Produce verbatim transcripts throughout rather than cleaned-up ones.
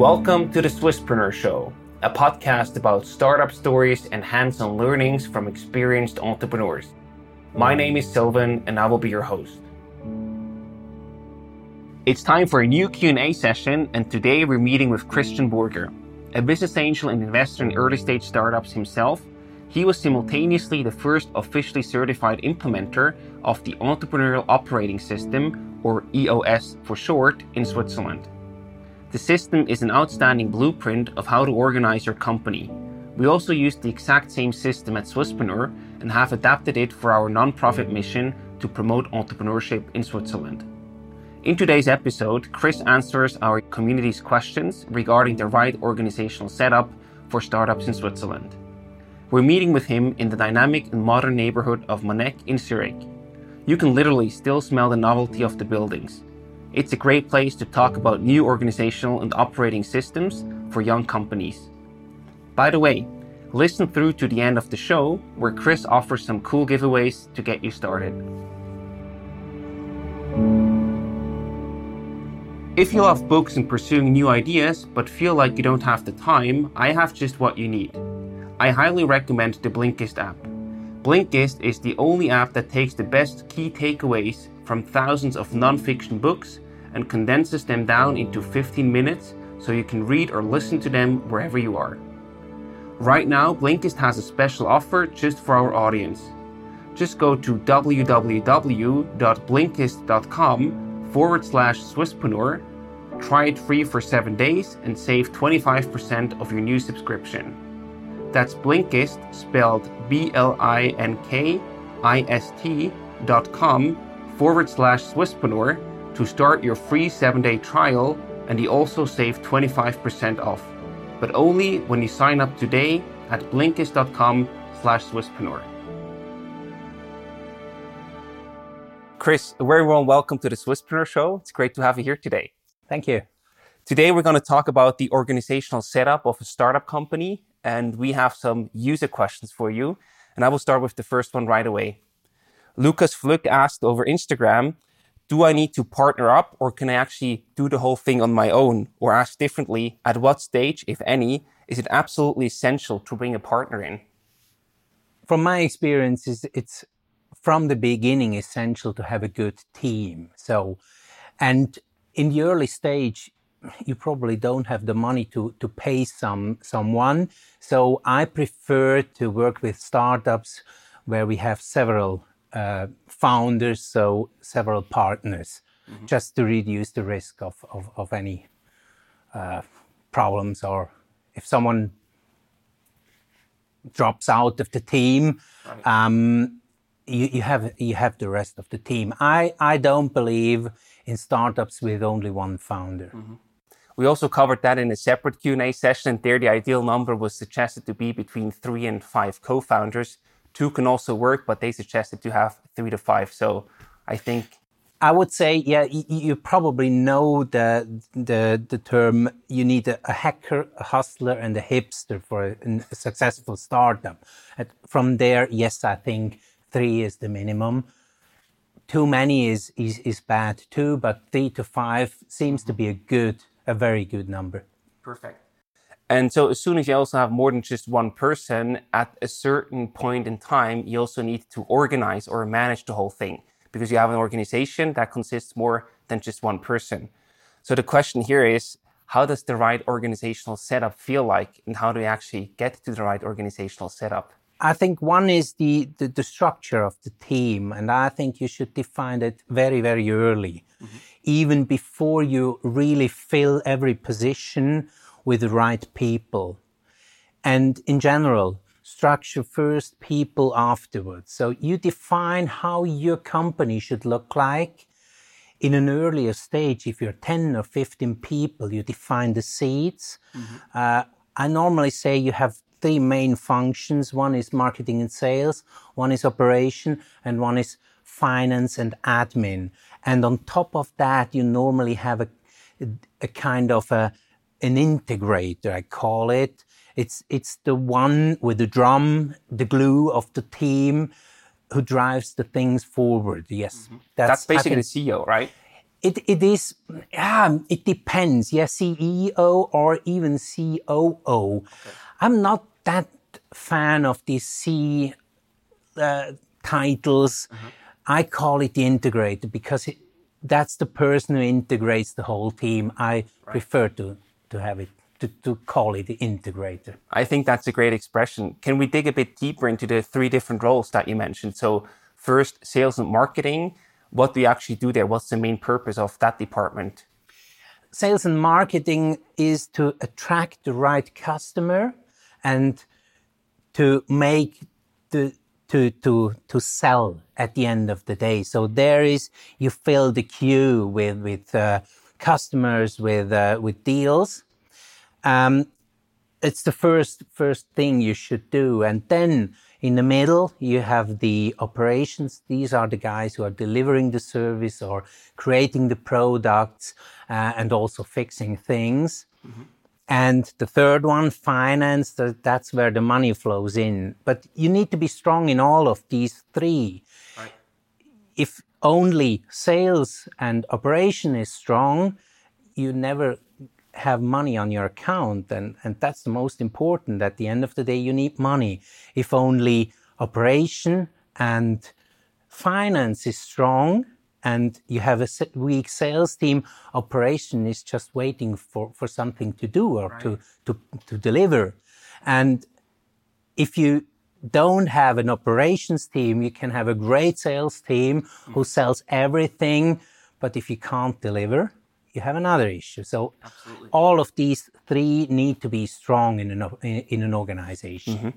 Welcome to the Swisspreneur Show, a podcast about startup stories and hands-on learnings from experienced entrepreneurs. My name is Sylvan, and I will be your host. It's time for a new Q and A session, and today we're meeting with Christian Borger, a business angel and investor in early-stage startups himself. He was simultaneously the first officially certified implementer of the Entrepreneurial Operating System, or E O S for short, in Switzerland. The system is an outstanding blueprint of how to organize your company. We also use the exact same system at Swisspreneur and have adapted it for our nonprofit mission to promote entrepreneurship in Switzerland. In today's episode, Chris answers our community's questions regarding the right organizational setup for startups in Switzerland. We're meeting with him in the dynamic and modern neighborhood of Manek in Zurich. You can literally still smell the novelty of the buildings. It's a great place to talk about new organizational and operating systems for young companies. By the way, listen through to the end of the show where Chris offers some cool giveaways to get you started. If you love books and pursuing new ideas but feel like you don't have the time, I have just what you need. I highly recommend the Blinkist app. Blinkist is the only app that takes the best key takeaways from thousands of non-fiction books and condenses them down into fifteen minutes so you can read or listen to them wherever you are. Right now, Blinkist has a special offer just for our audience. Just go to www.blinkist.com forward slash Swisspreneur, try it free for seven days and save twenty-five percent of your new subscription. That's Blinkist, spelled B-L-I-N-K-I-S-T dot com forward slash Swisspreneur to start your free seven-day trial, and you also save twenty-five percent off, but only when you sign up today at Blinkist.com slash Swisspreneur. Chris, a very warm welcome to the Swisspreneur Show. It's great to have you here today. Thank you. Today, we're going to talk about the organizational setup of a startup company, and we have some user questions for you. And I will start with the first one right away. Lucas Flück asked over Instagram, do I need to partner up or can I actually do the whole thing on my own? Or asked differently, at what stage, if any, is it absolutely essential to bring a partner in? From my experience, it's from the beginning essential to have a good team. So, and in the early stage, you probably don't have the money to, to pay some someone. So I prefer to work with startups where we have several uh, founders, so several partners, mm-hmm. just to reduce the risk of, of, of any uh, problems, or if someone drops out of the team, right. um, you, you have you have the rest of the team. I, I don't believe in startups with only one founder. Mm-hmm. We also covered that in a separate Q and A session. There, the ideal number was suggested to be between three and five co-founders. Two can also work, but they suggested to have three to five. So I think... I would say, yeah, you, you probably know the, the, the term, you need a, a hacker, a hustler, and a hipster for a, a successful startup. And from there, yes, I think three is the minimum. Too many is, is, is bad too, but three to five seems to be a good... a very good number. Perfect. And so as soon as you also have more than just one person, at a certain point in time, you also need to organize or manage the whole thing because you have an organization that consists more than just one person. So the question here is, how does the right organizational setup feel like, and how do you actually get to the right organizational setup? I think one is the, the, the structure of the team, and I think you should define it very, very early. Mm-hmm. Even before you really fill every position with the right people. And in general, structure first, people afterwards. So you define how your company should look like. In an earlier stage, if you're ten or fifteen people, you define the seats. Mm-hmm. Uh, I normally say you have three main functions. One is marketing and sales, one is operation, and one is finance and admin. And on top of that, you normally have a, a kind of a, an integrator, I call it. It's, it's the one with the drum, the glue of the team who drives the things forward. Yes. Mm-hmm. That's, that's basically think, the C E O, right? It it is yeah, it depends. Yes, C E O or even C O O. Okay. I'm not that fan of these C uh, titles. Mm-hmm. I call it the integrator because it, that's the person who integrates the whole team. I right. prefer to to have it to, to call it the integrator. I think that's a great expression. Can we dig a bit deeper into the three different roles that you mentioned? So first, sales and marketing. What do you actually do there? What's the main purpose of that department? Sales and marketing is to attract the right customer and to make the to to to sell at the end of the day. So there is you fill the queue with with uh, customers with uh, with deals. Um, it's the first first thing you should do, and then. In the middle, you have the operations. These are the guys who are delivering the service or creating the products uh, and also fixing things. Mm-hmm. And the third one, finance, that's where the money flows in. But you need to be strong in all of these three. Right. If only sales and operation is strong, you never have money on your account, and, and that's the most important. At the end of the day, you need money. If only operation and finance is strong and you have a weak sales team, operation is just waiting for, for something to do or right. to, to, to deliver. And if you don't have an operations team, you can have a great sales team mm. who sells everything, but if you can't deliver, you have another issue. So Absolutely. All of these three need to be strong in an in, in an organization. Mm-hmm.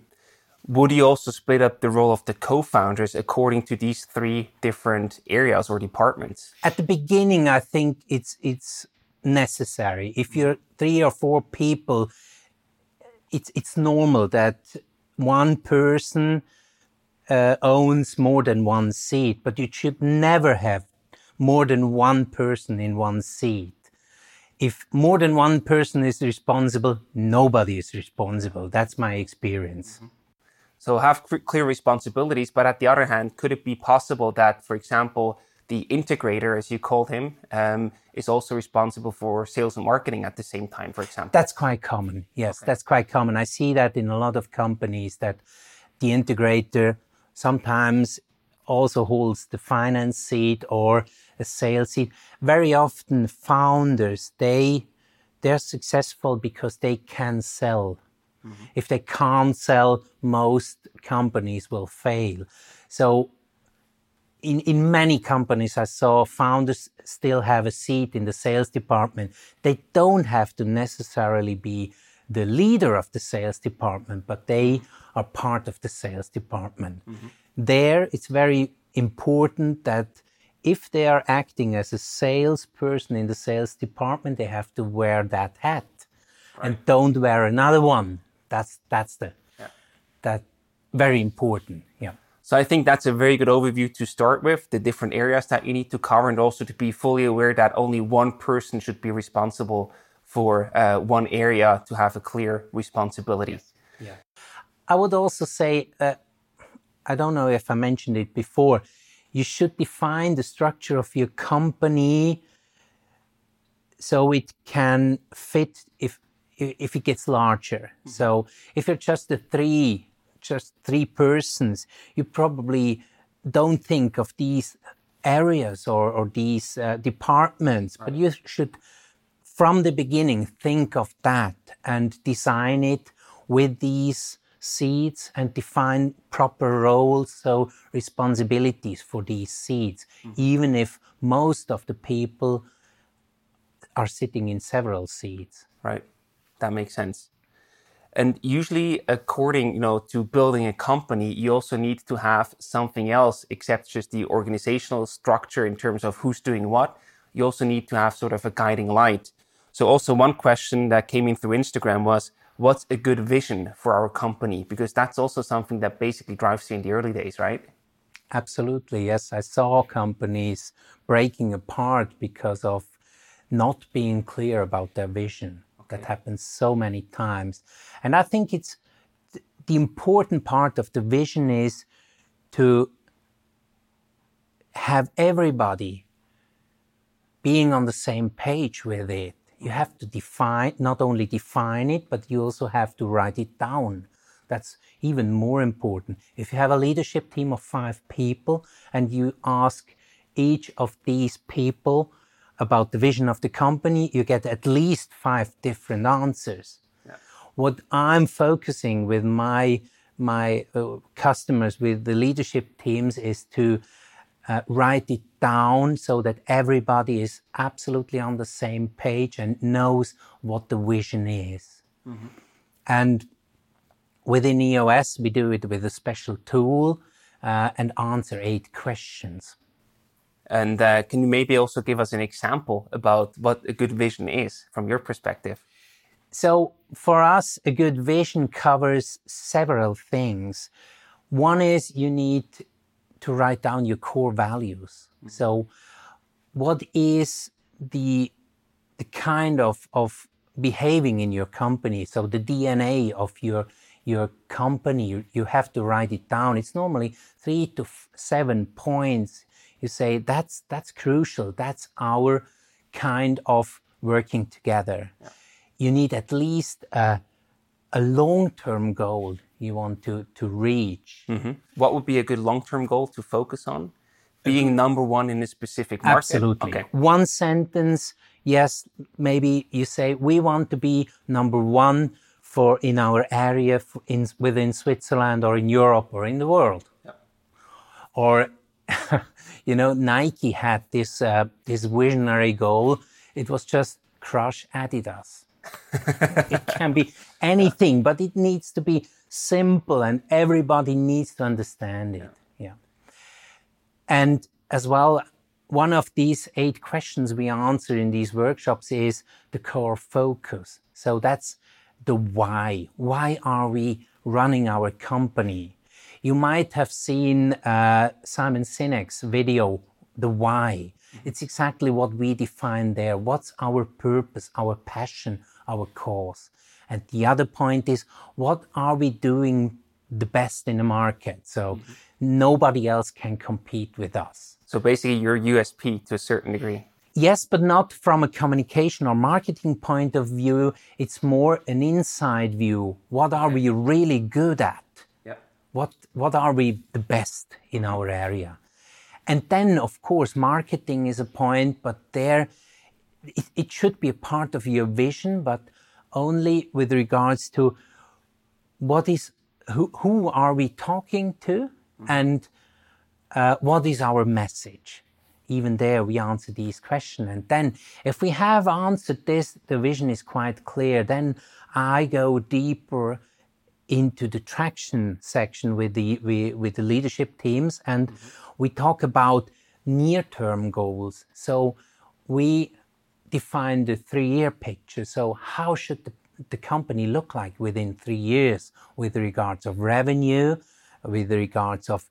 Would you also split up the role of the co-founders according to these three different areas or departments? At the beginning, I think it's it's necessary. If you're three or four people, it's it's normal that one person uh, owns more than one seat, but you should never have more than one person in one seat. If more than one person is responsible, nobody is responsible. That's my experience. Mm-hmm. So have clear responsibilities, but at the other hand, could it be possible that, for example, the integrator, as you called him, um, is also responsible for sales and marketing at the same time, for example? That's quite common. Yes, okay. That's quite common. I see that in a lot of companies that the integrator sometimes also holds the finance seat or a sales seat. Very often founders, they, they're successful because they can sell. Mm-hmm. If they can't sell, most companies will fail. So in, in many companies I saw, founders still have a seat in the sales department. They don't have to necessarily be the leader of the sales department, but they are part of the sales department. Mm-hmm. There, it's very important that if they are acting as a salesperson in the sales department, they have to wear that hat right. and don't wear another one. That's that's the yeah. that very important. Yeah. So I think that's a very good overview to start with, the different areas that you need to cover, and also to be fully aware that only one person should be responsible for uh, one area to have a clear responsibility. Yes. Yeah. I would also say. Uh, I don't know if I mentioned it before, you should define the structure of your company so it can fit if if it gets larger. Mm-hmm. So if you're just the three, just three persons, you probably don't think of these areas or, or these uh, departments, right. but you should, from the beginning, think of that and design it with these seats and define proper roles, so responsibilities for these seats, mm-hmm. even if most of the people are sitting in several seats. Right, that makes sense. And usually, according you know, to building a company, you also need to have something else except just the organizational structure in terms of who's doing what. You also need to have sort of a guiding light. So also one question that came in through Instagram was, what's a good vision for our company? Because that's also something that basically drives you in the early days, right? Absolutely, yes. I saw companies breaking apart because of not being clear about their vision. Okay. That happens so many times. And I think it's th- the important part of the vision is to have everybody being on the same page with it. You have to define, not only define it, but you also have to write it down. That's even more important. If you have a leadership team of five people and you ask each of these people about the vision of the company, you get at least five different answers. Yeah. What I'm focusing with my my uh, customers, with the leadership teams, is to uh, write it down so that everybody is absolutely on the same page and knows what the vision is. Mm-hmm. And within E O S, we do it with a special tool uh, and answer eight questions. And uh, can you maybe also give us an example about what a good vision is from your perspective? So for us, a good vision covers several things. One is you need to write down your core values. Mm-hmm. So what is the the kind of, of behaving in your company? So the D N A of your your company, you, you have to write it down. It's normally three to f- seven points. You say, that's that's crucial. That's our kind of working together. Yeah. You need at least a, a long-term goal you want to, to reach. Mm-hmm. What would be a good long-term goal to focus on? Being number one in a specific market? Absolutely. Okay. One sentence, yes, maybe you say, we want to be number one for in our area in, within Switzerland or in Europe or in the world. Yeah. Or, you know, Nike had this uh, this visionary goal. It was just crush Adidas. It can be anything, but it needs to be simple and everybody needs to understand it. Yeah. Yeah. And as well, one of these eight questions we answer in these workshops is the core focus. So that's the why. Why are we running our company? You might have seen uh, Simon Sinek's video, The Why. It's exactly what we define there. What's our purpose, our passion, our cause? And the other point is, what are we doing the best in the market? So mm-hmm. nobody else can compete with us. So basically your U S P to a certain degree. Yes, but not from a communication or marketing point of view. It's more an inside view. What are we really good at? Yeah. What what are we the best in our area? And then, of course, marketing is a point, but there it, it should be a part of your vision, but only with regards to what is who, who are we talking to and uh, what is our message? Even there, we answer these questions. And then if we have answered this, the vision is quite clear. Then I go deeper into the traction section with the we, with the leadership teams. And mm-hmm. we talk about near-term goals. So we define the three-year picture. So how should the, the company look like within three years with regards of revenue, with regards of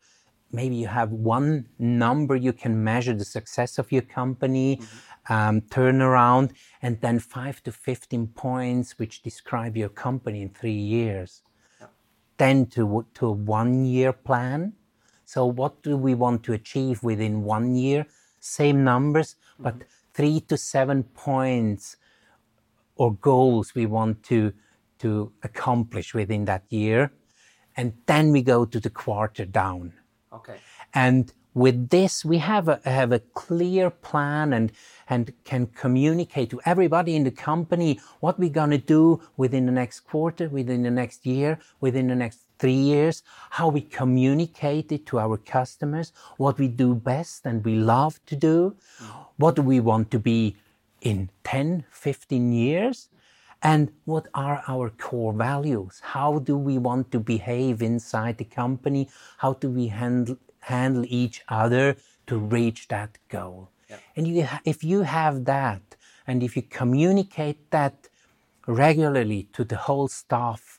maybe you have one number you can measure the success of your company, mm-hmm. um, turnaround, and then five to fifteen points which describe your company in three years. Yeah. Then to, to a one-year plan. So what do we want to achieve within one year? Same numbers, mm-hmm. but three to seven points or goals we want to, to accomplish within that year. And then we go to the quarter down. Okay. And with this, we have a have a clear plan and and can communicate to everybody in the company what we're going to do within the next quarter, within the next year, within the next three years, how we communicate it to our customers, what we do best and we love to do, what do we want to be in ten, fifteen years, and what are our core values? How do we want to behave inside the company? How do we handle, handle each other to reach that goal? Yep. And you, if you have that, and if you communicate that regularly to the whole staff,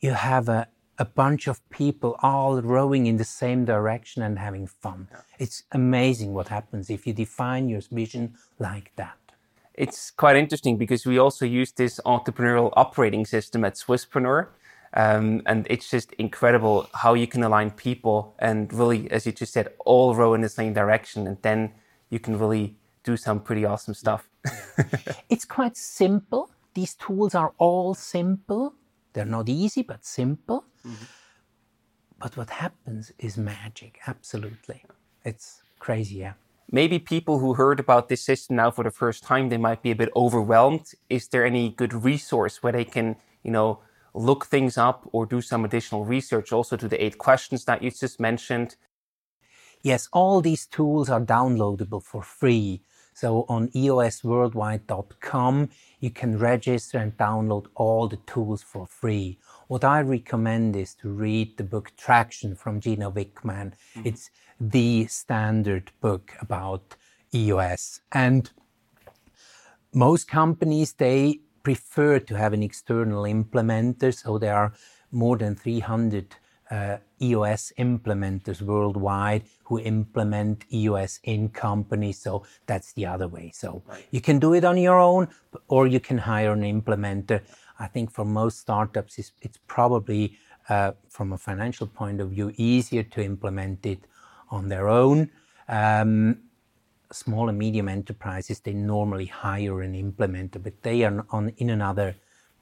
you have a, a bunch of people all rowing in the same direction and having fun. Yep. It's amazing what happens if you define your vision like that. It's quite interesting because we also use this entrepreneurial operating system at Swisspreneur. Um, and it's just incredible how you can align people and really, as you just said, all row in the same direction. And then you can really do some pretty awesome stuff. It's quite simple. These tools are all simple. They're not easy, but simple. Mm-hmm. But what happens is magic, absolutely. It's crazy, yeah. Maybe people who heard about this system now for the first time, they might be a bit overwhelmed. Is there any good resource where they can, you know, look things up or do some additional research also to the eight questions that you just mentioned? Yes, all these tools are downloadable for free. So on e o s worldwide dot com, you can register and download all the tools for free. What I recommend is to read the book Traction from Gina Wickman. Mm-hmm. It's the standard book about E O S. And most companies, they prefer to have an external implementer. So there are more than three hundred Uh, E O S implementers worldwide who implement E O S in companies. So that's the other way. So you can do it on your own, or you can hire an implementer. I think for most startups, it's, it's probably, uh, from a financial point of view, easier to implement it on their own. Um, small and medium enterprises, they normally hire an implementer, but they are on in another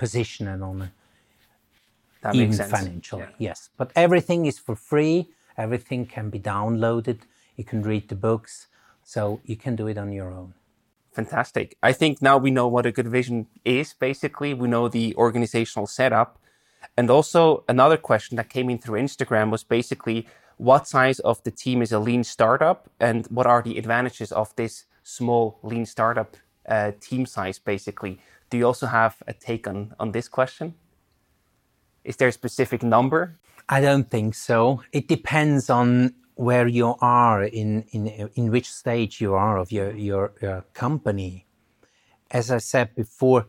position and on a That makes sense. Even financially, yeah. Yes. But everything is for free. Everything can be downloaded. You can read the books. So you can do it on your own. Fantastic. I think now we know what a good vision is, basically. We know the organizational setup. And also another question that came in through Instagram was basically, what size of the team is a lean startup? And what are the advantages of this small lean startup uh, team size, basically? Do you also have a take on, on this question? Is there a specific number? I don't think so. It depends on where you are, in in, in which stage you are of your, your, your company. As I said before,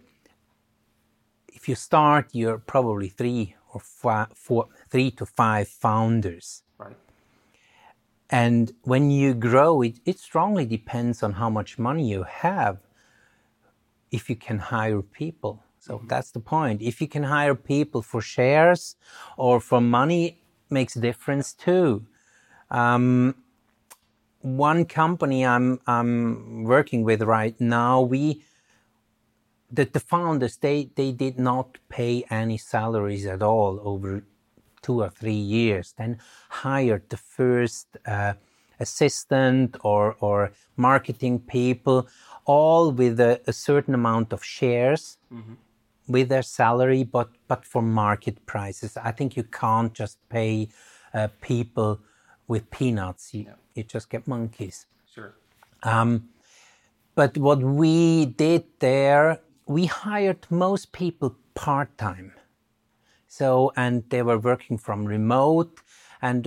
if you start, you're probably three or five, four, three to five founders. Right. And when you grow, it, it strongly depends on how much money you have, if you can hire people. So mm-hmm. that's the point. If you can hire people for shares or for money, makes a difference too. Um, one company I'm I'm working with right now, we the, the founders they, they did not pay any salaries at all over two or three years. Then hired the first uh, assistant or or marketing people, all with a, a certain amount of shares. Mm-hmm. With their salary, but but for market prices. I think you can't just pay uh, people with peanuts. You, no. you just get monkeys. Sure. Um, but what we did there, we hired most people part-time. So, and they were working from remote, and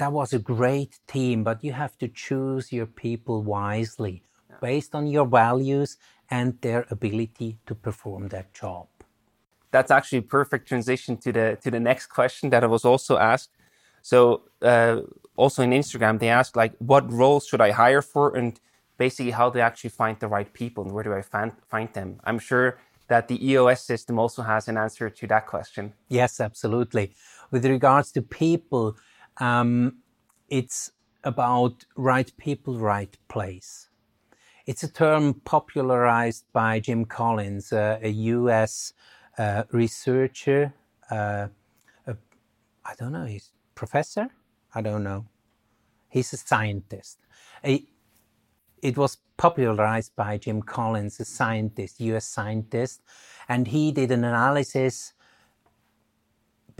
that was a great team, but you have to choose your people wisely, no. based on your values and their ability to perform that job. That's actually a perfect transition to the to the next question that I was also asked. So uh, also in Instagram, they asked, like, what roles should I hire for? And basically how do I actually find the right people and where do I find, find them? I'm sure that the E O S system also has an answer to that question. Yes, absolutely. With regards to people, um, it's about right people, right place. It's a term popularized by Jim Collins, uh, a U S uh, researcher. Uh, a, I don't know, he's a professor? I don't know. He's a scientist. A, it was popularized by Jim Collins, a scientist, U S scientist. And he did an analysis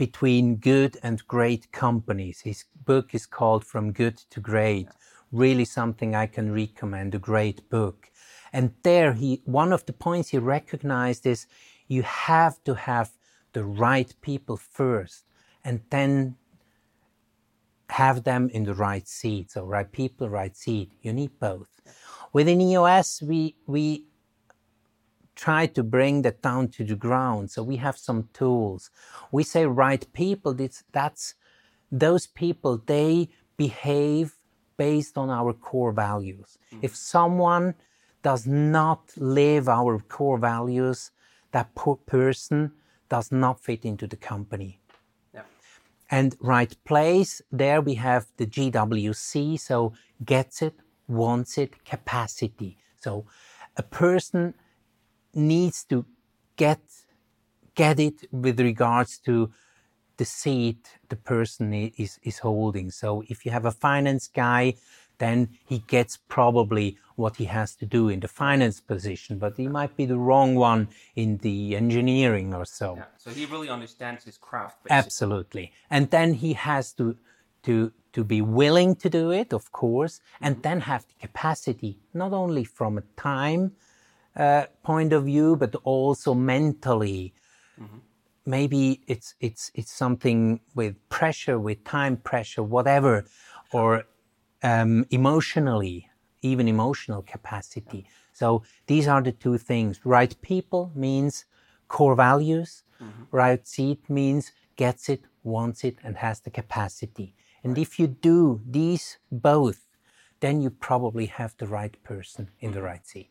between good and great companies. His book is called From Good to Great. Yeah. Really something I can recommend, a great book. And there, he one of the points he recognized is you have to have the right people first and then have them in the right seat. So right people, right seat. You need both. Within E O S, we, we try to bring that down to the ground. So we have some tools. We say right people, that's, that's those people, they behave based on our core values. Mm. If someone does not live our core values, that poor person does not fit into the company. Yeah. And right place, there we have the G W C, so gets it, wants it, capacity. So a person needs to get get it with regards to the seat the person is, is holding. So if you have a finance guy, then he gets probably what he has to do in the finance position, but he might be the wrong one in the engineering or so. Yeah, so he really understands his craft, basically. Absolutely. And then he has to to to be willing to do it, of course, and then have the capacity, not only from a time uh, point of view, but also mentally. Mm-hmm. Maybe it's it's it's something with pressure, with time pressure, whatever, or um, emotionally, even emotional capacity. Yeah. So these are the two things. Right people means core values. Mm-hmm. Right seat means gets it, wants it, and has the capacity. And if you do these both, then you probably have the right person in the right seat.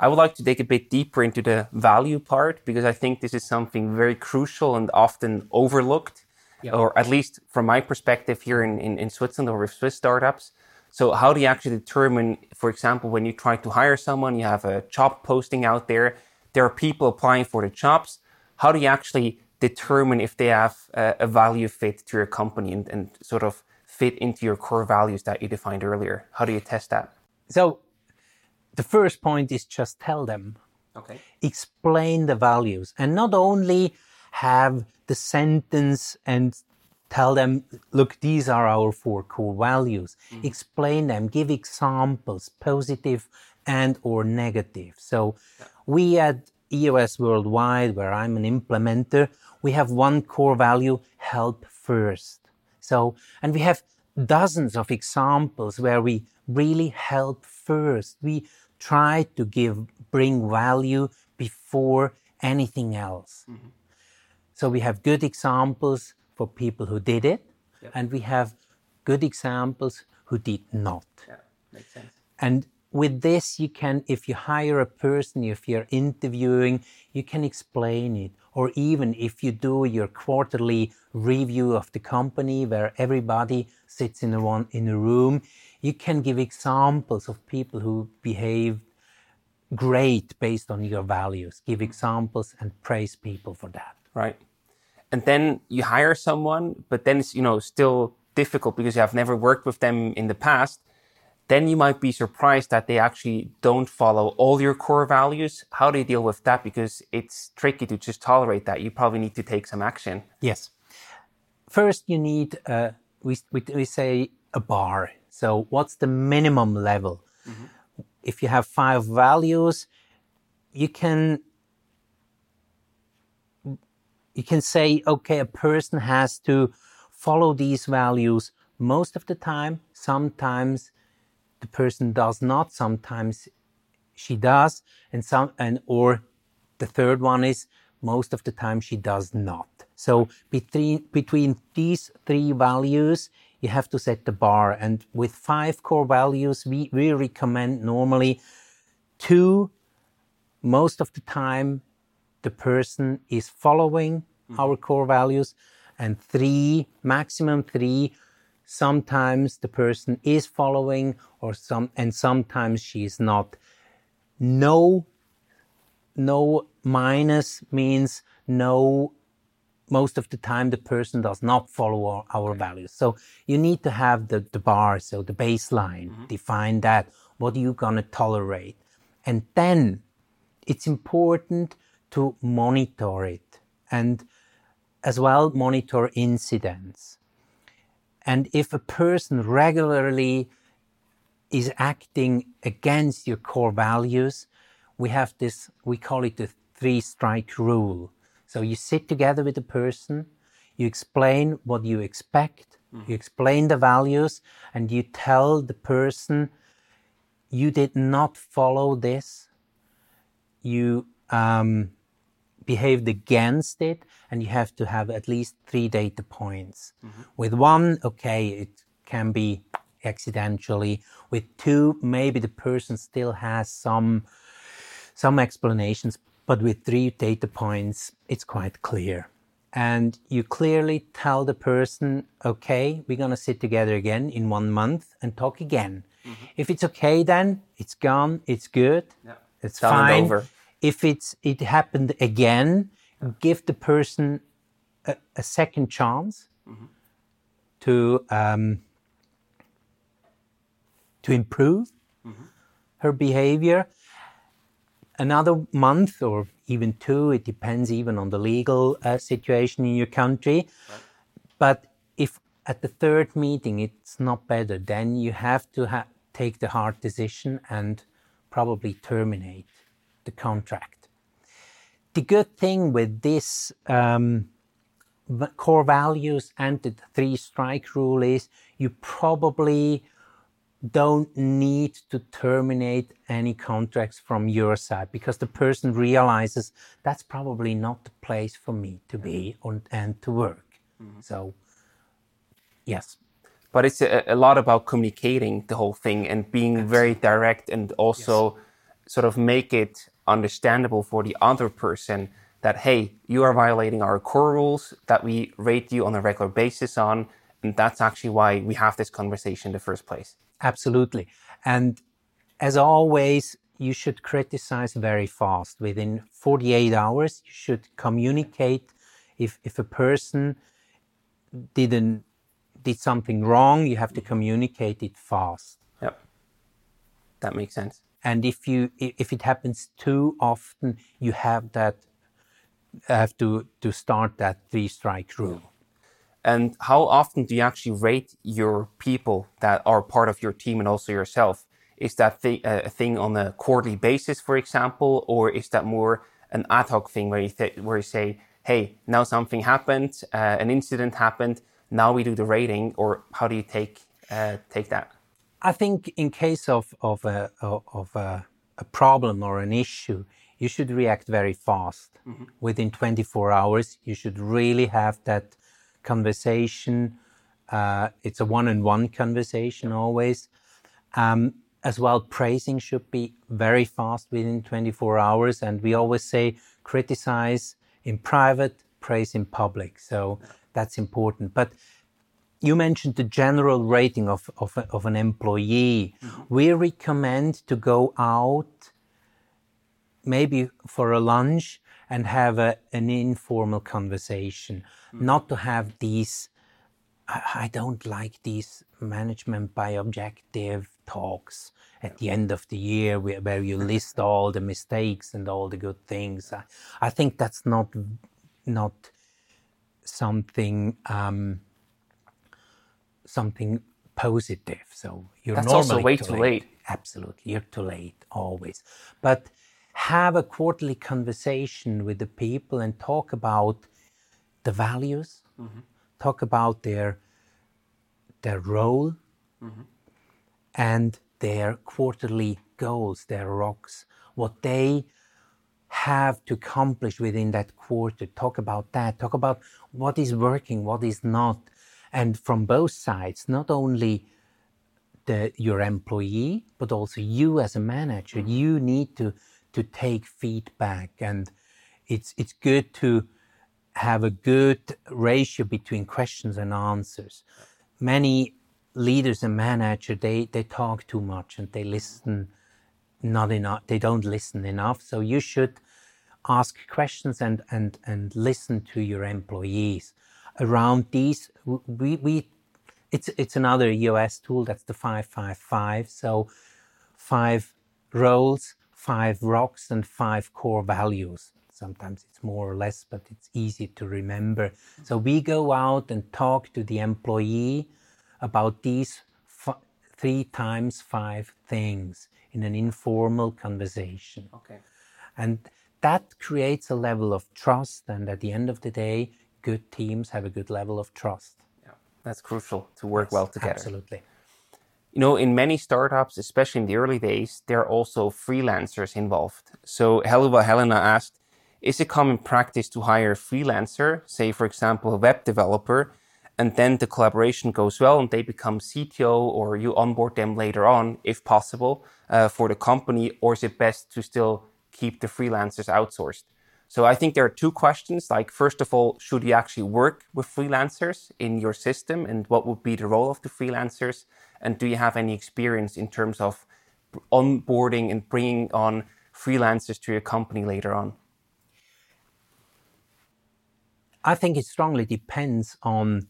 I would like to dig a bit deeper into the value part, because I think this is something very crucial and often overlooked, yeah. or at least from my perspective here in, in, in Switzerland or with Swiss startups. So how do you actually determine, for example, when you try to hire someone, you have a job posting out there, there are people applying for the jobs. How do you actually determine if they have a, a value fit to your company and, and sort of fit into your core values that you defined earlier? How do you test that? So, the first point is just tell them. Okay. Explain the values, and not only have the sentence and tell them, look, these are our four core values. Mm-hmm. Explain them, give examples, positive and or negative. So yeah. we at E O S Worldwide, where I'm an implementer, we have one core value, help first. So, and we have dozens of examples where we really help first. We try to give, bring value before anything else. Mm-hmm. So we have good examples for people who did it, yep. and we have good examples who did not. Yeah, makes sense. And with this, you can, if you hire a person, if you're interviewing, you can explain it. Or even if you do your quarterly review of the company where everybody sits in a, one, in a room, you can give examples of people who behave great based on your values. Give examples and praise people for that. Right. And then you hire someone, but then it's, you know, still difficult because you have never worked with them in the past. Then you might be surprised that they actually don't follow all your core values. How do you deal with that? Because it's tricky to just tolerate that. You probably need to take some action. Yes. First, you need, uh, we, we, we say a bar. So what's the minimum level? Mm-hmm. If you have five values, you can, you can say, okay, a person has to follow these values most of the time, sometimes the person does not, sometimes she does, and some and or the third one is most of the time she does not. So between between these three values, you have to set the bar. And with five core values, we, we recommend normally two. Most of the time, the person is following mm-hmm. our core values, and three, maximum three. Sometimes the person is following, or some, and sometimes she is not. No, no minus means no. Most of the time, the person does not follow our values. So you need to have the, the bar, so the baseline, mm-hmm. define that. What are you gonna tolerate? And then it's important to monitor it, and as well monitor incidents. And if a person regularly is acting against your core values, we have this, we call it the three strike rule. So you sit together with the person, you explain what you expect, mm-hmm. you explain the values, and you tell the person, you did not follow this, you um, behaved against it, and you have to have at least three data points. Mm-hmm. With one, okay, it can be accidentally. With two, maybe the person still has some, some explanations, but with three data points, it's quite clear. and you clearly tell the person, okay, we're going to sit together again in one month and talk again. Mm-hmm. If it's okay, then it's gone, it's good, yeah. it's Done fine. Over. If it's it happened again, yeah. give the person a, a second chance mm-hmm. to um, to improve mm-hmm. her behavior. Another month or even two, it depends even on the legal uh, situation in your country. Right. But if at the third meeting it's not better, then you have to ha- take the hard decision and probably terminate the contract. The good thing with this um, core values and the three strike rule is you probably don't need to terminate any contracts from your side because the person realizes that's probably not the place for me to be on, and to work. Mm-hmm. So, yes. But it's a, a lot about communicating the whole thing and being Absolutely. very direct and also yes. sort of make it understandable for the other person that, hey, you are violating our core rules that we rate you on a regular basis on. And that's actually why we have this conversation in the first place. Absolutely. And as always, you should criticize very fast. Within forty-eight hours, you should communicate. If if a person didn't did something wrong, you have to communicate it fast. Yep. That makes sense. And if you if it happens too often, you have that have to, to start that three strike rule. And how often do you actually rate your people that are part of your team and also yourself? Is that th- a thing on a quarterly basis, for example, or is that more an ad hoc thing where you, th- where you say, hey, now something happened, uh, an incident happened, now we do the rating, or how do you take uh, take that? I think in case of, of, a, of a, a problem or an issue, you should react very fast. Mm-hmm. Within twenty-four hours, you should really have that conversation. Uh, it's a one-on-one conversation always. Um, as well, praising should be very fast within twenty-four hours. And we always say criticize in private, praise in public. So that's important. But you mentioned the general rating of, of, of an employee. Mm-hmm. We recommend to go out maybe for a lunch and have a, an informal conversation, mm. not to have these, I, I don't like these management by objective talks at yeah. the end of the year where, where you list all the mistakes and all the good things. I, I think that's not not something um, something positive. So you're that's normally also way too late. late. Absolutely, you're too late always. But have a quarterly conversation with the people and talk about the values, mm-hmm. talk about their their role mm-hmm. and their quarterly goals, their rocks, what they have to accomplish within that quarter. Talk about that. Talk about what is working, what is not. And from both sides, not only the, your employee, but also you as a manager, mm-hmm. you need to to take feedback, and it's it's good to have a good ratio between questions and answers. Many leaders and managers, they, they talk too much and they listen not enough, they don't listen enough. So you should ask questions and, and, and listen to your employees. Around these, we we it's it's another E O S tool, that's the five five five. So five roles, five rocks and five core values. Sometimes it's more or less, but it's easy to remember. So we go out and talk to the employee about these f- three times five things in an informal conversation. Okay. And that creates a level of trust. And at the end of the day, good teams have a good level of trust. Yeah, that's crucial to work yes, well together. Absolutely. You know, in many startups, especially in the early days, there are also freelancers involved. So Helva Helena asked, is it common practice to hire a freelancer, say, for example, a web developer, and then the collaboration goes well and they become C T O or you onboard them later on, if possible, uh, for the company, or is it best to still keep the freelancers outsourced? So I think there are two questions. Like, first of all, should you actually work with freelancers in your system? And what would be the role of the freelancers? And do you have any experience in terms of onboarding and bringing on freelancers to your company later on? I think it strongly depends on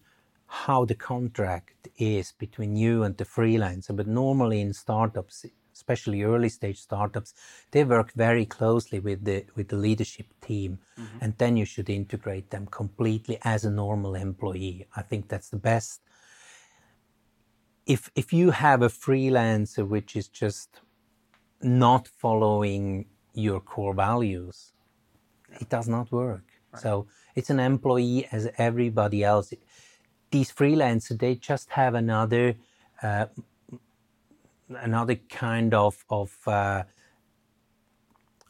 how the contract is between you and the freelancer. But normally in startups, especially early stage startups, they work very closely with the with the leadership team. Mm-hmm. And then you should integrate them completely as a normal employee. I think that's the best. If if you have a freelancer which is just not following your core values, it does not work. Right. So it's an employee as everybody else. These freelancers, they just have another uh, another kind of of, uh,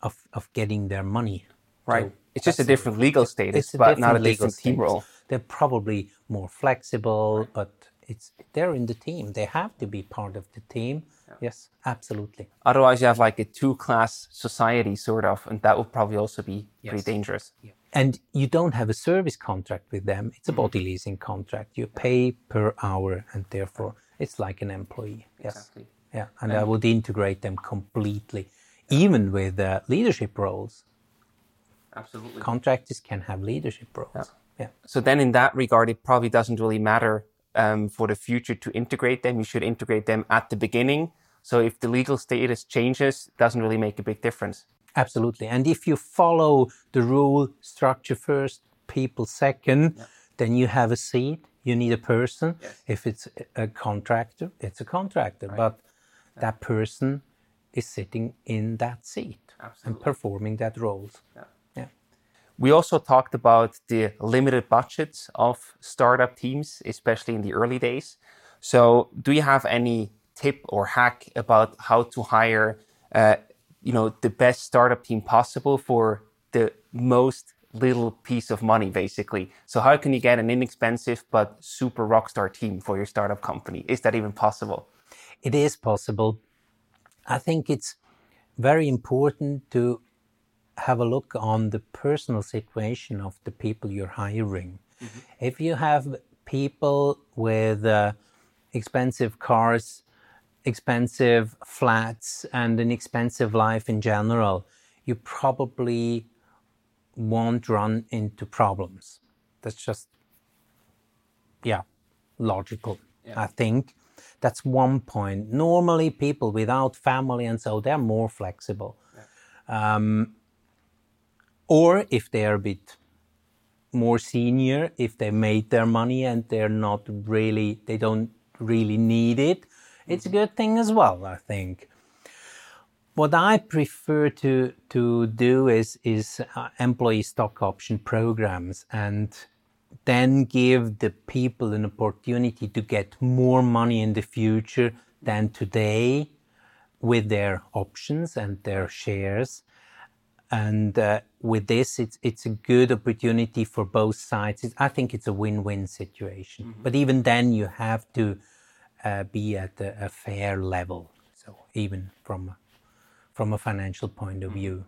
of of getting their money. Right. So it's just a different legal status, but not a different team role. They're probably more flexible, right. but it's they're in the team. They have to be part of the team. Yeah. Yes, absolutely. Otherwise, you have like a two-class society, sort of, and that would probably also be yes. pretty dangerous. Yeah. And you don't have a service contract with them. It's a body leasing contract. You pay per hour, and therefore it's like an employee. Yes. Exactly. Yeah, and yeah. I would integrate them completely, even with uh, leadership roles. Absolutely. Contractors can have leadership roles. Yeah. yeah. So then in that regard, it probably doesn't really matter um, for the future to integrate them. You should integrate them at the beginning. So if the legal status changes, it doesn't really make a big difference. Absolutely. And if you follow the rule, structure first, people second, yeah. then you have a seat, you need a person. Yes. If it's a contractor, it's a contractor. Right. But yeah. that person is sitting in that seat Absolutely. and performing that role. Yeah. Yeah. We also talked about the limited budgets of startup teams, especially in the early days. So do you have any tip or hack about how to hire uh, you know, the best startup team possible for the most little piece of money, basically? So how can you get an inexpensive but super rockstar team for your startup company? Is that even possible? It is possible. I think it's very important to have a look on the personal situation of the people you're hiring. Mm-hmm. If you have people with uh, expensive cars, expensive flats, and an expensive life in general, you probably won't run into problems. That's just, yeah, logical, yeah. I think. That's one point. Normally, people without family and so, they're more flexible. Yeah. Um, or if they're a bit more senior, if they made their money and they're not really, they don't really need it, it's a good thing as well, I think. What I prefer to to do is is uh, employee stock option programs, and then give the people an opportunity to get more money in the future than today with their options and their shares. And uh, with this, it's it's a good opportunity for both sides. It, I think it's a win-win situation. Mm-hmm. But even then, you have to Uh, be at a, a fair level, so even from from a financial point of view.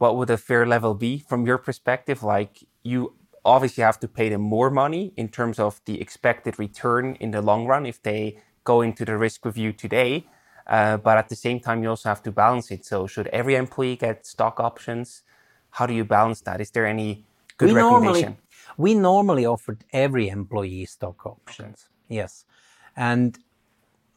What would a fair level be from your perspective? Like, you obviously have to pay them more money in terms of the expected return in the long run if they go into the risk review today, uh, but at the same time you also have to balance it. So should every employee get stock options? How do you balance that? Is there any good we recommendation? Normally, we normally offered every employee stock options, okay. yes. And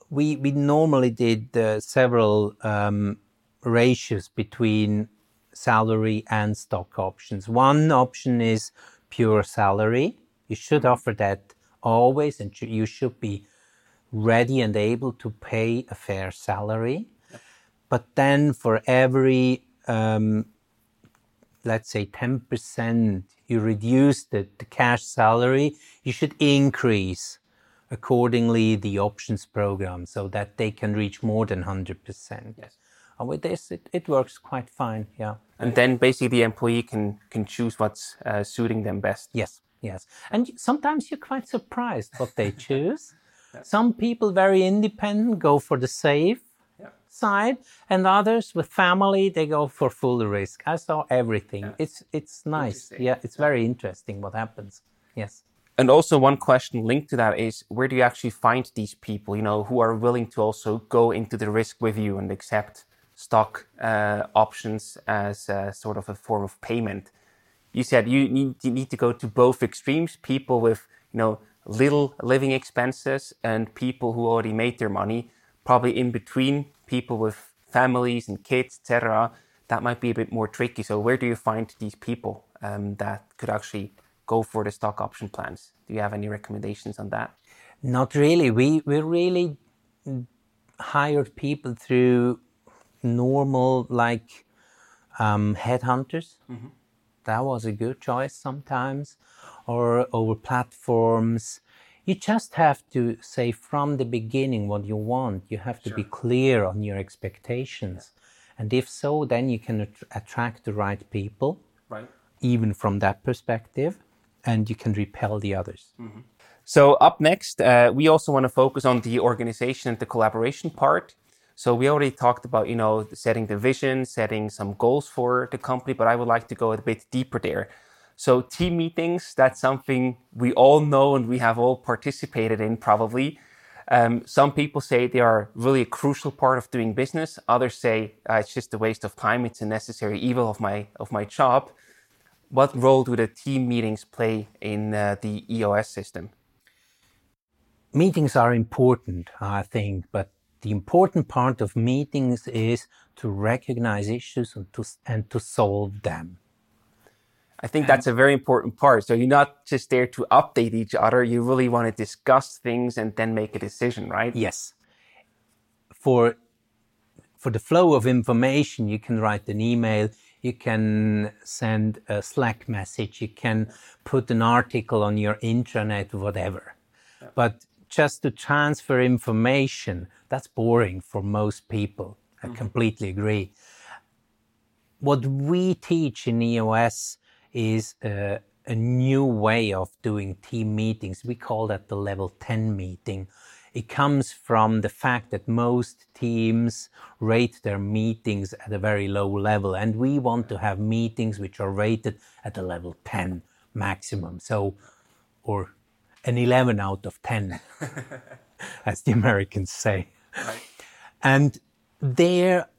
we we normally did uh, several um, ratios between salary and stock options. One option is pure salary. You should offer that always, and sh- you should be ready and able to pay a fair salary. Yep. But then for every, um, let's say, ten percent, you reduce the, the cash salary, you should increase accordingly the options program so that they can reach more than one hundred percent. Yes. And with this, it, it works quite fine, yeah. And then basically the employee can, can choose what's uh, suiting them best. Yes, yes. And sometimes you're quite surprised what they choose. Yeah. Some people, very independent, go for the safe. Yeah. side, and others with family, they go for full risk. I saw everything. Yeah. It's it's nice. Yeah, it's very interesting what happens. Yes. And also one question linked to that is, where do you actually find these people, you know, who are willing to also go into the risk with you and accept stock uh, options as a sort of a form of payment? You said you need, you need to go to both extremes, people with, you know, little living expenses and people who already made their money, probably in between people with families and kids, et cetera. That might be a bit more tricky. So where do you find these people um, that could actually go for the stock option plans? Do you have any recommendations on that? Not really. We, we really hired people through normal, like um, headhunters. Mm-hmm. That was a good choice sometimes, or over platforms. You just have to say from the beginning what you want. You have to sure. be clear on your expectations. Yeah. And if so, then you can at- attract the right people, right? Even from that perspective, and you can repel the others. Mm-hmm. So up next, uh, we also want to focus on the organization and the collaboration part. So we already talked about, you know, setting the vision, setting some goals for the company, but I would like to go a bit deeper there. So team meetings, that's something we all know and we have all participated in probably. Um, some people say they are really a crucial part of doing business. Others say uh, it's just a waste of time. It's a necessary evil of my of my job. What role do the team meetings play in uh, the E O S system? Meetings are important, I think, but the important part of meetings is to recognize issues and to, and to solve them. I think and that's a very important part. So you're not just there to update each other. You really want to discuss things and then make a decision, right? Yes. For, for the flow of information, you can write an email, you can send a Slack message, you can put an article on your intranet, whatever. Yeah. But just to transfer information, that's boring for most people. I mm-hmm. completely agree. What we teach in E O S is a, a new way of doing team meetings. We call that the level ten meeting. It comes from the fact that most teams rate their meetings at a very low level, and we want to have meetings which are rated at a level ten maximum. So, or an eleven out of ten, as the Americans say. Right. And there,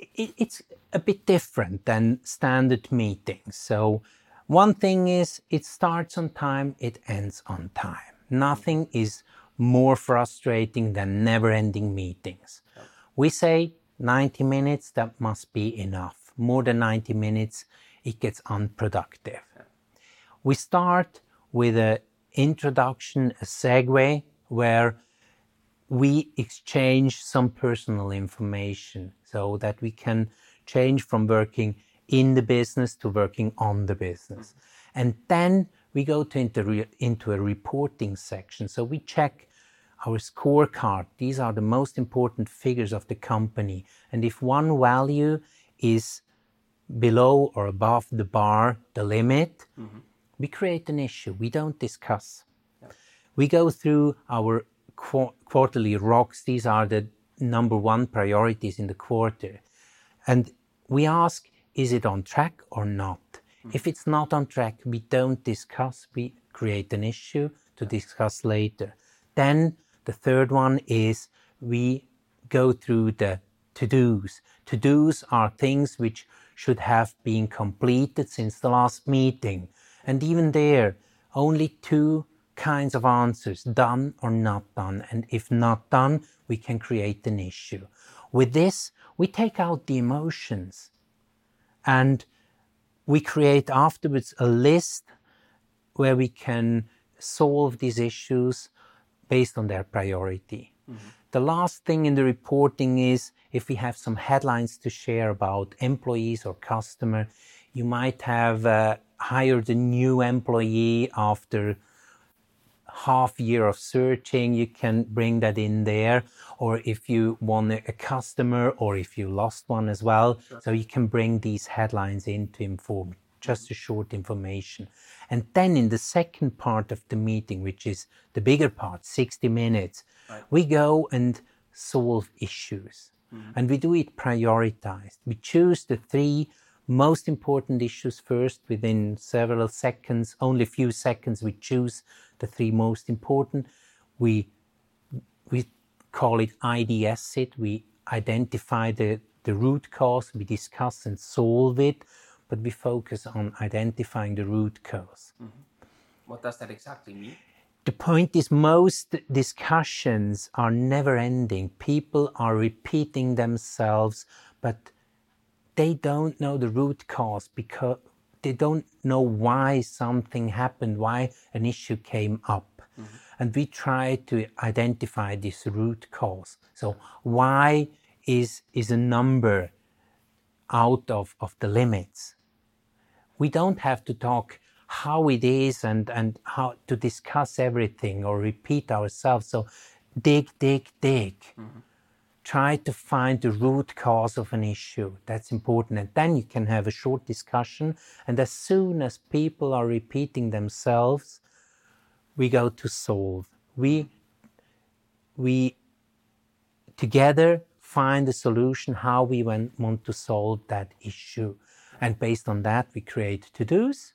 it, it's a bit different than standard meetings. So one thing is, it starts on time, it ends on time. Nothing is more frustrating than never-ending meetings. Yep. We say ninety minutes, that must be enough. More than ninety minutes, it gets unproductive. Yep. We start with an introduction, a segue, where we exchange some personal information so that we can change from working in the business to working on the business. Mm-hmm. And then we go to inter- into a reporting section. So we check our scorecard. These are the most important figures of the company. And if one value is below or above the bar, the limit, mm-hmm. we create an issue. We don't discuss. Yeah. We go through our qu- quarterly rocks. These are the number one priorities in the quarter. And we ask, is it on track or not? Mm-hmm. If it's not on track, we don't discuss. We create an issue to discuss later. Then the third one is we go through the to-dos. To-dos are things which should have been completed since the last meeting. And even there, only two kinds of answers, done or not done. And if not done, we can create an issue. With this, we take out the emotions and we create afterwards a list where we can solve these issues based on their priority. Mm-hmm. The last thing in the reporting is if we have some headlines to share about employees or customer. You might have uh, hired a new employee after half year of searching, you can bring that in there. Or if you won a customer or if you lost one as well. Sure. So you can bring these headlines in to inform, just a short information. And then in the second part of the meeting, which is the bigger part, sixty minutes, right. we go and solve issues. Mm-hmm. And we do it prioritized. We choose the three most important issues first. Within several seconds, only a few seconds, we choose the three most important. We we call it I D S it. We identify the, the root cause, we discuss and solve it, but we focus on identifying the root cause. Mm-hmm. What does that exactly mean? The point is, most discussions are never ending. People are repeating themselves, but they don't know the root cause, because they don't know why something happened, why an issue came up. Mm-hmm. And we try to identify this root cause. So why is, is a number out of, of the limits? We don't have to talk how it is and, and how to discuss everything or repeat ourselves. So dig, dig, dig. Mm-hmm. Try to find the root cause of an issue. That's important. And then you can have a short discussion. And as soon as people are repeating themselves, we go to solve. We, we together find a solution how we want to solve that issue. And based on that, we create to-dos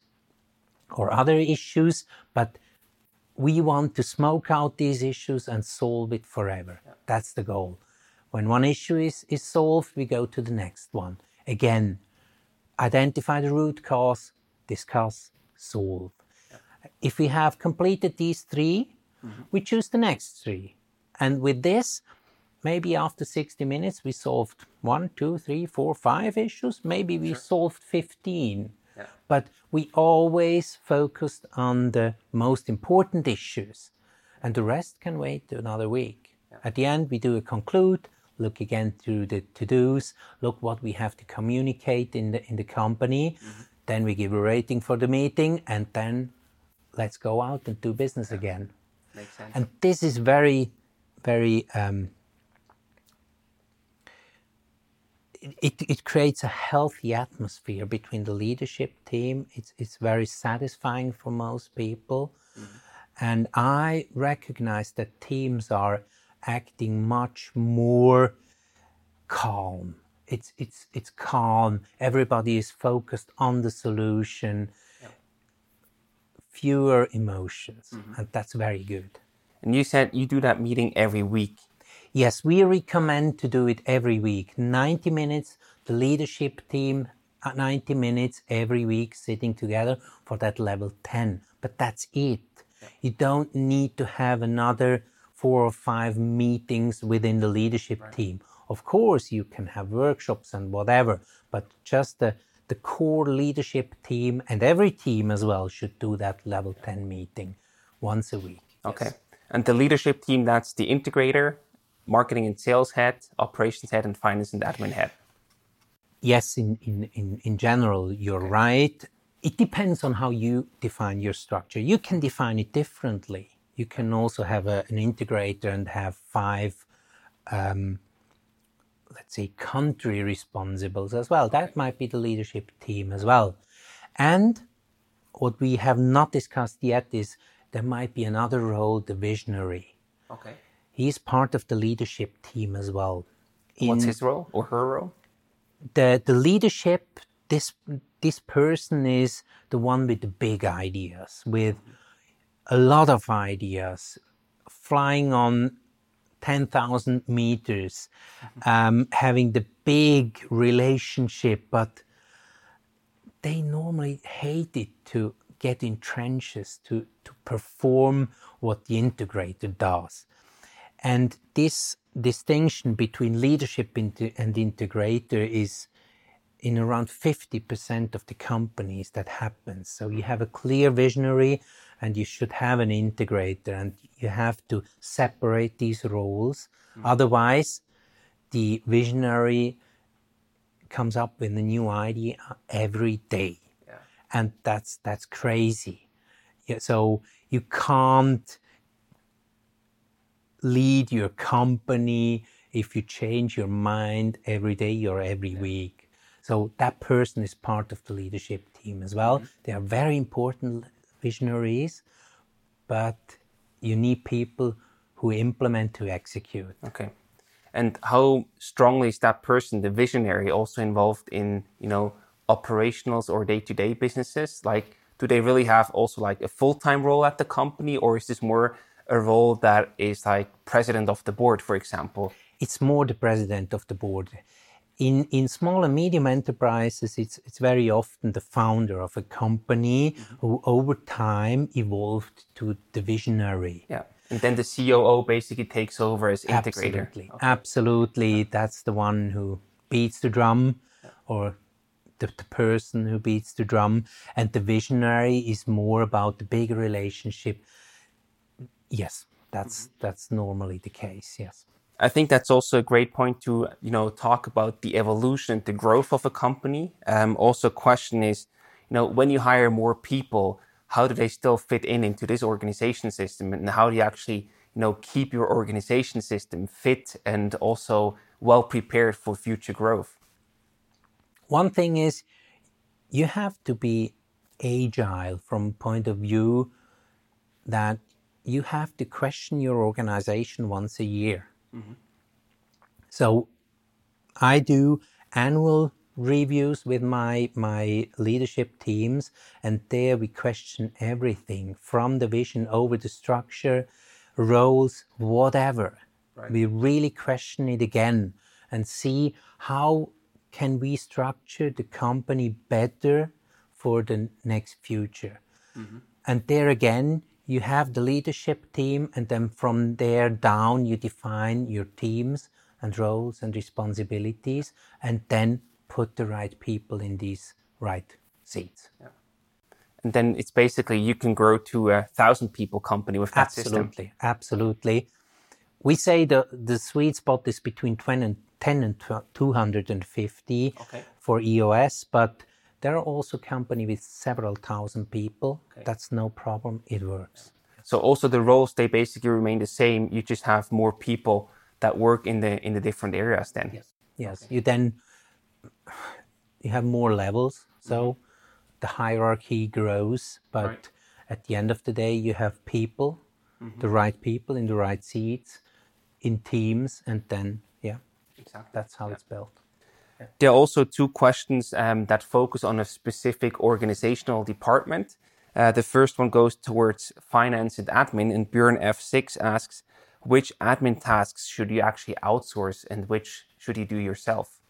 or other issues, but we want to smoke out these issues and solve it forever. Yeah. That's the goal. When one issue is, is solved, we go to the next one. Again, identify the root cause, discuss, solve. Yeah. If we have completed these three, mm-hmm. we choose the next three. And with this, maybe after sixty minutes, we solved one, two, three, four, five issues. Maybe we sure. solved fifteen. Yeah. But we always focused on the most important issues, and the rest can wait another week. Yeah. At the end, we do a conclude, look again through the to-dos, look what we have to communicate in the in the company, mm-hmm. then we give a rating for the meeting, and then let's go out and do business yeah. again. Makes sense. And this is very, very... Um, It, it creates a healthy atmosphere between the leadership team. It's, it's very satisfying for most people. Mm-hmm. And I recognize that teams are acting much more calm. It's, it's, it's calm. Everybody is focused on the solution. Yep. Fewer emotions. Mm-hmm. And that's very good. And you said you do that meeting every week. Yes, we recommend to do it every week. ninety minutes, the leadership team at ninety minutes every week sitting together for that level ten. But that's it. Yeah. You don't need to have another four or five meetings within the leadership right. team. Of course, you can have workshops and whatever, but just the, the core leadership team and every team as well should do that level yeah. ten meeting once a week. Okay. Yes. And the leadership team, that's the integrator, marketing and sales head, operations head, and finance and admin head? Yes, in, in, in, in general, you're okay. right. It depends on how you define your structure. You can define it differently. You can also have a, an integrator and have five, um, let's say, country responsibles as well. Okay. That might be the leadership team as well. And what we have not discussed yet is there might be another role, the visionary. Okay. He's part of the leadership team as well. In What's his role or her role? The the leadership, this this person is the one with the big ideas, with a lot of ideas, flying on ten thousand meters, mm-hmm. um, having the big relationship, but they normally hate it to get in trenches, to, to perform what the integrator does. And this distinction between leadership and integrator is in around fifty percent of the companies that happens. So you have a clear visionary and you should have an integrator, and you have to separate these roles. Mm-hmm. Otherwise, the visionary comes up with a new idea every day. Yeah. And that's that's crazy. Yeah, so you can't lead your company if you change your mind every day or every yeah. week. So that person is part of the leadership team as well. Mm-hmm. They are very important visionaries, but you need people who implement, who execute. Okay. and how strongly is that person, the visionary, also involved in, you know, operationals or day-to-day businesses? Like, do they really have also like a full-time role at the company, or is this more a role that is like president of the board, for example? It's more the president of the board. In in small and medium enterprises, it's it's very often the founder of a company mm-hmm. who over time evolved to the visionary. Yeah, and then the C O O basically takes over as integrator. Absolutely, okay. Absolutely. Yeah. That's the one who beats the drum, yeah. or the, the person who beats the drum. And the visionary is more about the big relationship. Yes, that's mm-hmm. that's normally the case, yes. I think that's also a great point to, you know, talk about the evolution, the growth of a company. Um, also, question is, you know, when you hire more people, how do they still fit in into this organization system, and how do you actually, you know, keep your organization system fit and also well prepared for future growth? One thing is, you have to be agile from the point of view that you have to question your organization once a year. Mm-hmm. So I do annual reviews with my my leadership teams, and there we question everything from the vision over the structure, roles, whatever. Right. We really question it again and see how can we structure the company better for the next future. Mm-hmm. And there again, you have the leadership team, and then from there down you define your teams and roles and responsibilities, and then put the right people in these right seats. Yeah. And then it's basically you can grow to a thousand people company with that absolutely, system. Absolutely, absolutely. We say the, the sweet spot is between ten and two hundred fifty okay. for E O S, but there are also companies with several thousand people. Okay. That's no problem. It works. So also the roles, they basically remain the same. You just have more people that work in the in the different areas then. Yes. Yes. Okay. You then you have more levels. So the hierarchy grows. But right. at the end of the day, you have people, mm-hmm. the right people in the right seats, in teams. And then, yeah, exactly. that's how yeah. it's built. There are also two questions um, that focus on a specific organizational department. Uh, the first one goes towards finance and admin, and Björn F six asks, which admin tasks should you actually outsource and which should you do yourself?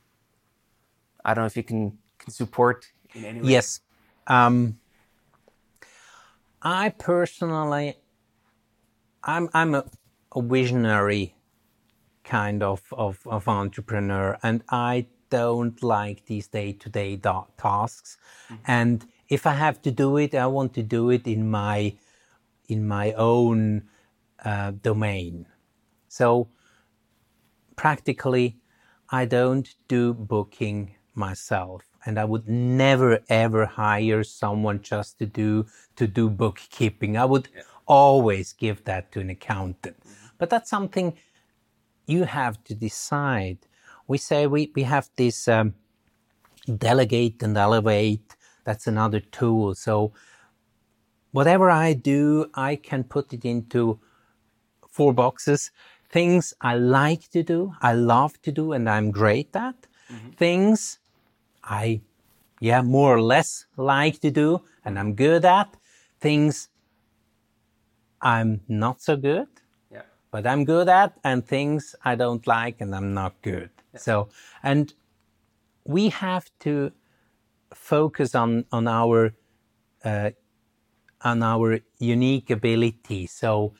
I don't know if you can, can support in any way. Yes. Um, I personally, I'm, I'm a, a visionary kind of, of, of entrepreneur, and I don't like these day-to-day da- tasks, mm-hmm. and if I have to do it, I want to do it in my in my own uh, domain. So practically, I don't do booking myself, and I would never ever hire someone just to do to do bookkeeping. I would yeah. always give that to an accountant, mm-hmm. but that's something you have to decide. We say we, we have this um, delegate and elevate. That's another tool. So whatever I do, I can put it into four boxes. Things I like to do, I love to do, and I'm great at. Mm-hmm. Things I, yeah, more or less like to do, and I'm good at. Things I'm not so good, yeah. but I'm good at, and things I don't like and I'm not good. So, and we have to focus on on our uh, on our unique ability. So,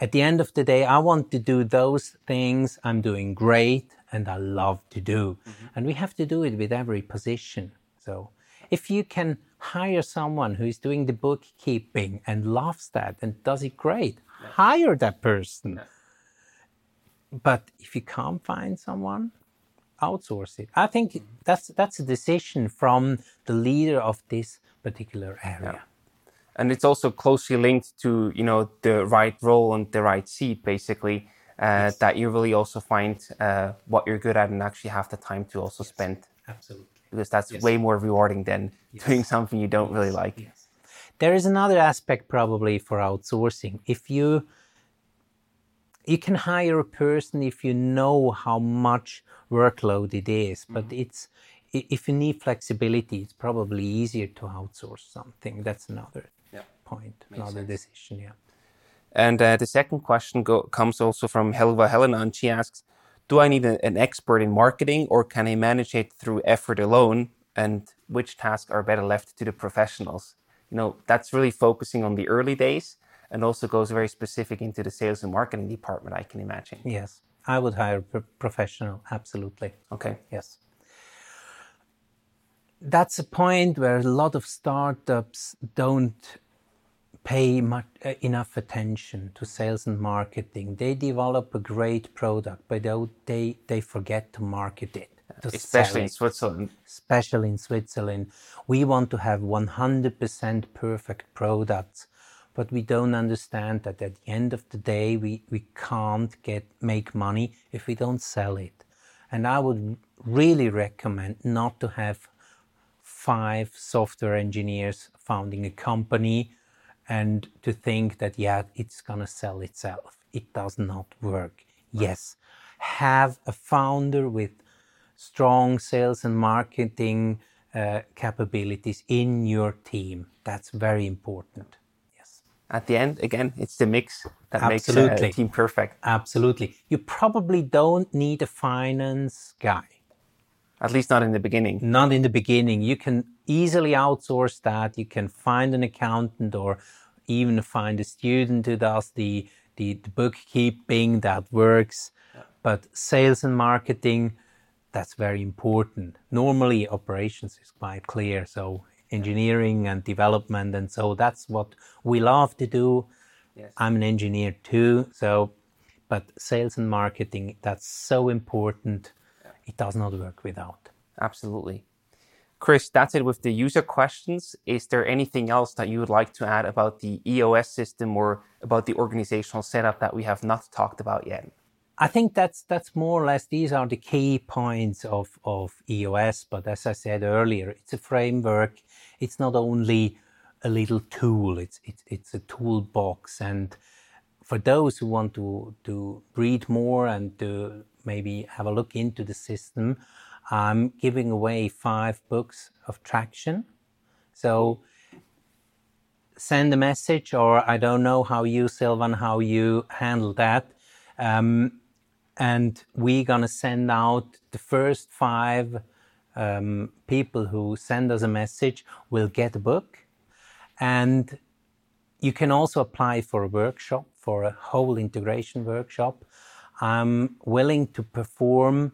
at the end of the day, I want to do those things I'm doing great and I love to do, mm-hmm. and we have to do it with every position. So, if you can hire someone who is doing the bookkeeping and loves that and does it great, yeah. hire that person. Yeah. But if you can't find someone, outsource it. I think that's that's a decision from the leader of this particular area. Yeah. And it's also closely linked to, you know, the right role and the right seat, basically, uh, yes. that you really also find uh, what you're good at and actually have the time to also yes. spend. Absolutely. Because that's yes. way more rewarding than yes. doing something you don't yes. really like. Yes. There is another aspect probably for outsourcing. If you... You can hire a person if you know how much workload it is, mm-hmm. but it's if you need flexibility, it's probably easier to outsource something. That's another yeah. point, Makes another sense. Decision, yeah. And uh, the second question go- comes also from Helva Helena, and she asks, do I need a, an expert in marketing, or can I manage it through effort alone? And which tasks are better left to the professionals? You know, that's really focusing on the early days and also goes very specific into the sales and marketing department, I can imagine. Yes, I would hire a professional, absolutely. Okay. Yes. That's a point where a lot of startups don't pay much, uh, enough attention to sales and marketing. They develop a great product, but they, they forget to market it. To Especially in Switzerland. Especially in Switzerland. We want to have one hundred percent perfect products, but we don't understand that at the end of the day, we, we can't get make money if we don't sell it. And I would really recommend not to have five software engineers founding a company and to think that, yeah, it's going to sell itself. It does not work. Yes, have a founder with strong sales and marketing uh, capabilities in your team. That's very important. Yes. At the end, again, it's the mix that Absolutely. makes a, a team perfect. Absolutely. You probably don't need a finance guy. At least not in the beginning. Not in the beginning. You can easily outsource that. You can find an accountant or even find a student who does the, the, the bookkeeping that works. Yeah. But sales and marketing, that's very important. Normally, operations is quite clear. So engineering and development, and so that's what we love to do. Yes. I'm an engineer too. So, but sales and marketing, that's so important. Yeah. It does not work without. Absolutely. Chris, that's it with the user questions. Is there anything else that you would like to add about the E O S system or about the organizational setup that we have not talked about yet? I think that's that's more or less, these are the key points of, of E O S. But as I said earlier, it's a framework. It's not only a little tool. It's it's, it's a toolbox. And for those who want to, to read more and to maybe have a look into the system, I'm giving away five books of Traction. So send a message, or I don't know how you, Sylvan, how you handle that. Um, And we're going to send out the first five um, people who send us a message will get a book. And you can also apply for a workshop, for a whole integration workshop. I'm willing to perform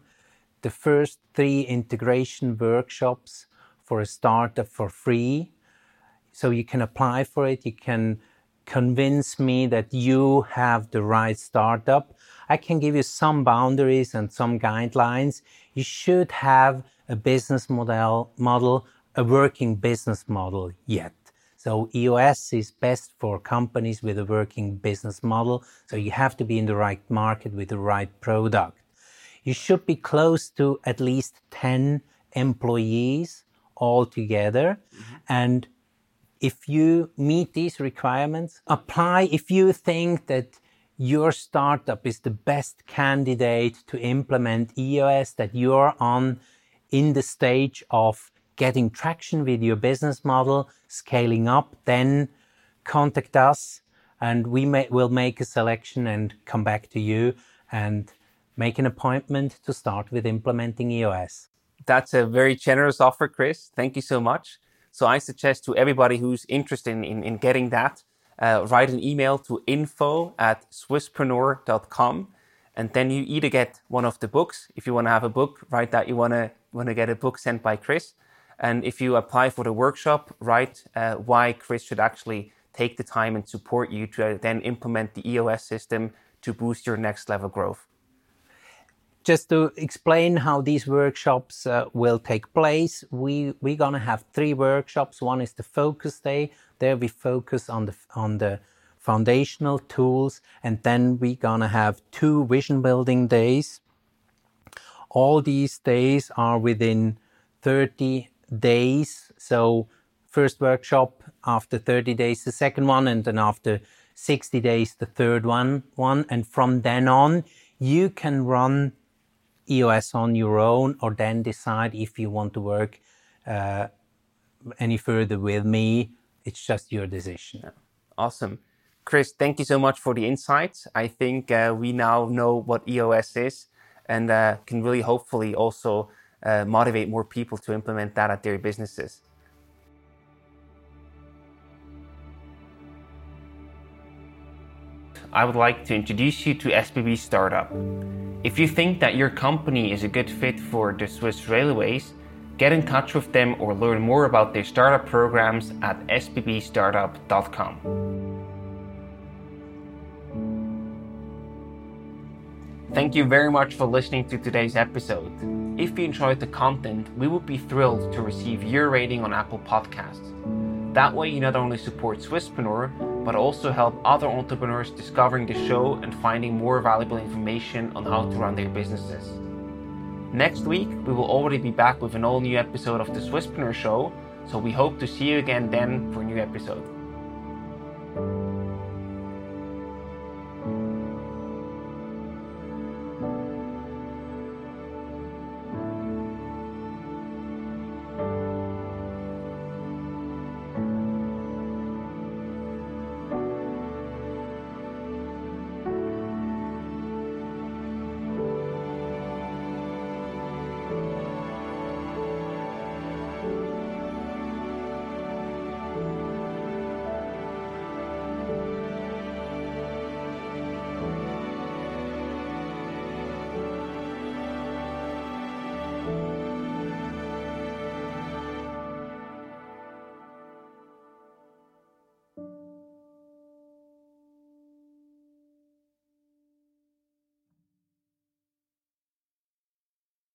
the first three integration workshops for a startup for free. So you can apply for it. You can convince me that you have the right startup. I can give you some boundaries and some guidelines. You should have a business model, model, a working business model yet. So E O S is best for companies with a working business model. So you have to be in the right market with the right product. You should be close to at least ten employees altogether. Mm-hmm. And if you meet these requirements, apply if you think that your startup is the best candidate to implement E O S, that you're on in the stage of getting traction with your business model, scaling up, then contact us and we may, will make a selection and come back to you and make an appointment to start with implementing E O S. That's a very generous offer, Chris. Thank you so much. So I suggest to everybody who's interested in, in, in getting that, uh, write an email to info at swisspreneur dot com. And then you either get one of the books. If you want to have a book, write that you want to want to get a book sent by Chris. And if you apply for the workshop, write uh, why Chris should actually take the time and support you to then implement the E O S system to boost your next level growth. Just to explain how these workshops uh, will take place, we, we're going to have three workshops. One is the focus day. There we focus on the on the foundational tools. And then we're going to have two vision building days. All these days are within thirty days. So first workshop after thirty days, the second one, and then after sixty days, the third one, one. And from then on, you can run E O S on your own, or then decide if you want to work uh, any further with me. It's just your decision. Awesome. Chris, thank you so much for the insights. I think uh, we now know what E O S is, and uh, can really hopefully also uh, motivate more people to implement that at their businesses. I would like to introduce you to S B B Startup. If you think that your company is a good fit for the Swiss Railways, get in touch with them or learn more about their startup programs at S B B startup dot com. Thank you very much for listening to today's episode. If you enjoyed the content, we would be thrilled to receive your rating on Apple Podcasts. That way you not only support Swisspreneur, but also help other entrepreneurs discovering the show and finding more valuable information on how to run their businesses. Next week, we will already be back with an all-new episode of the Swisspreneur Show, so we hope to see you again then for a new episode.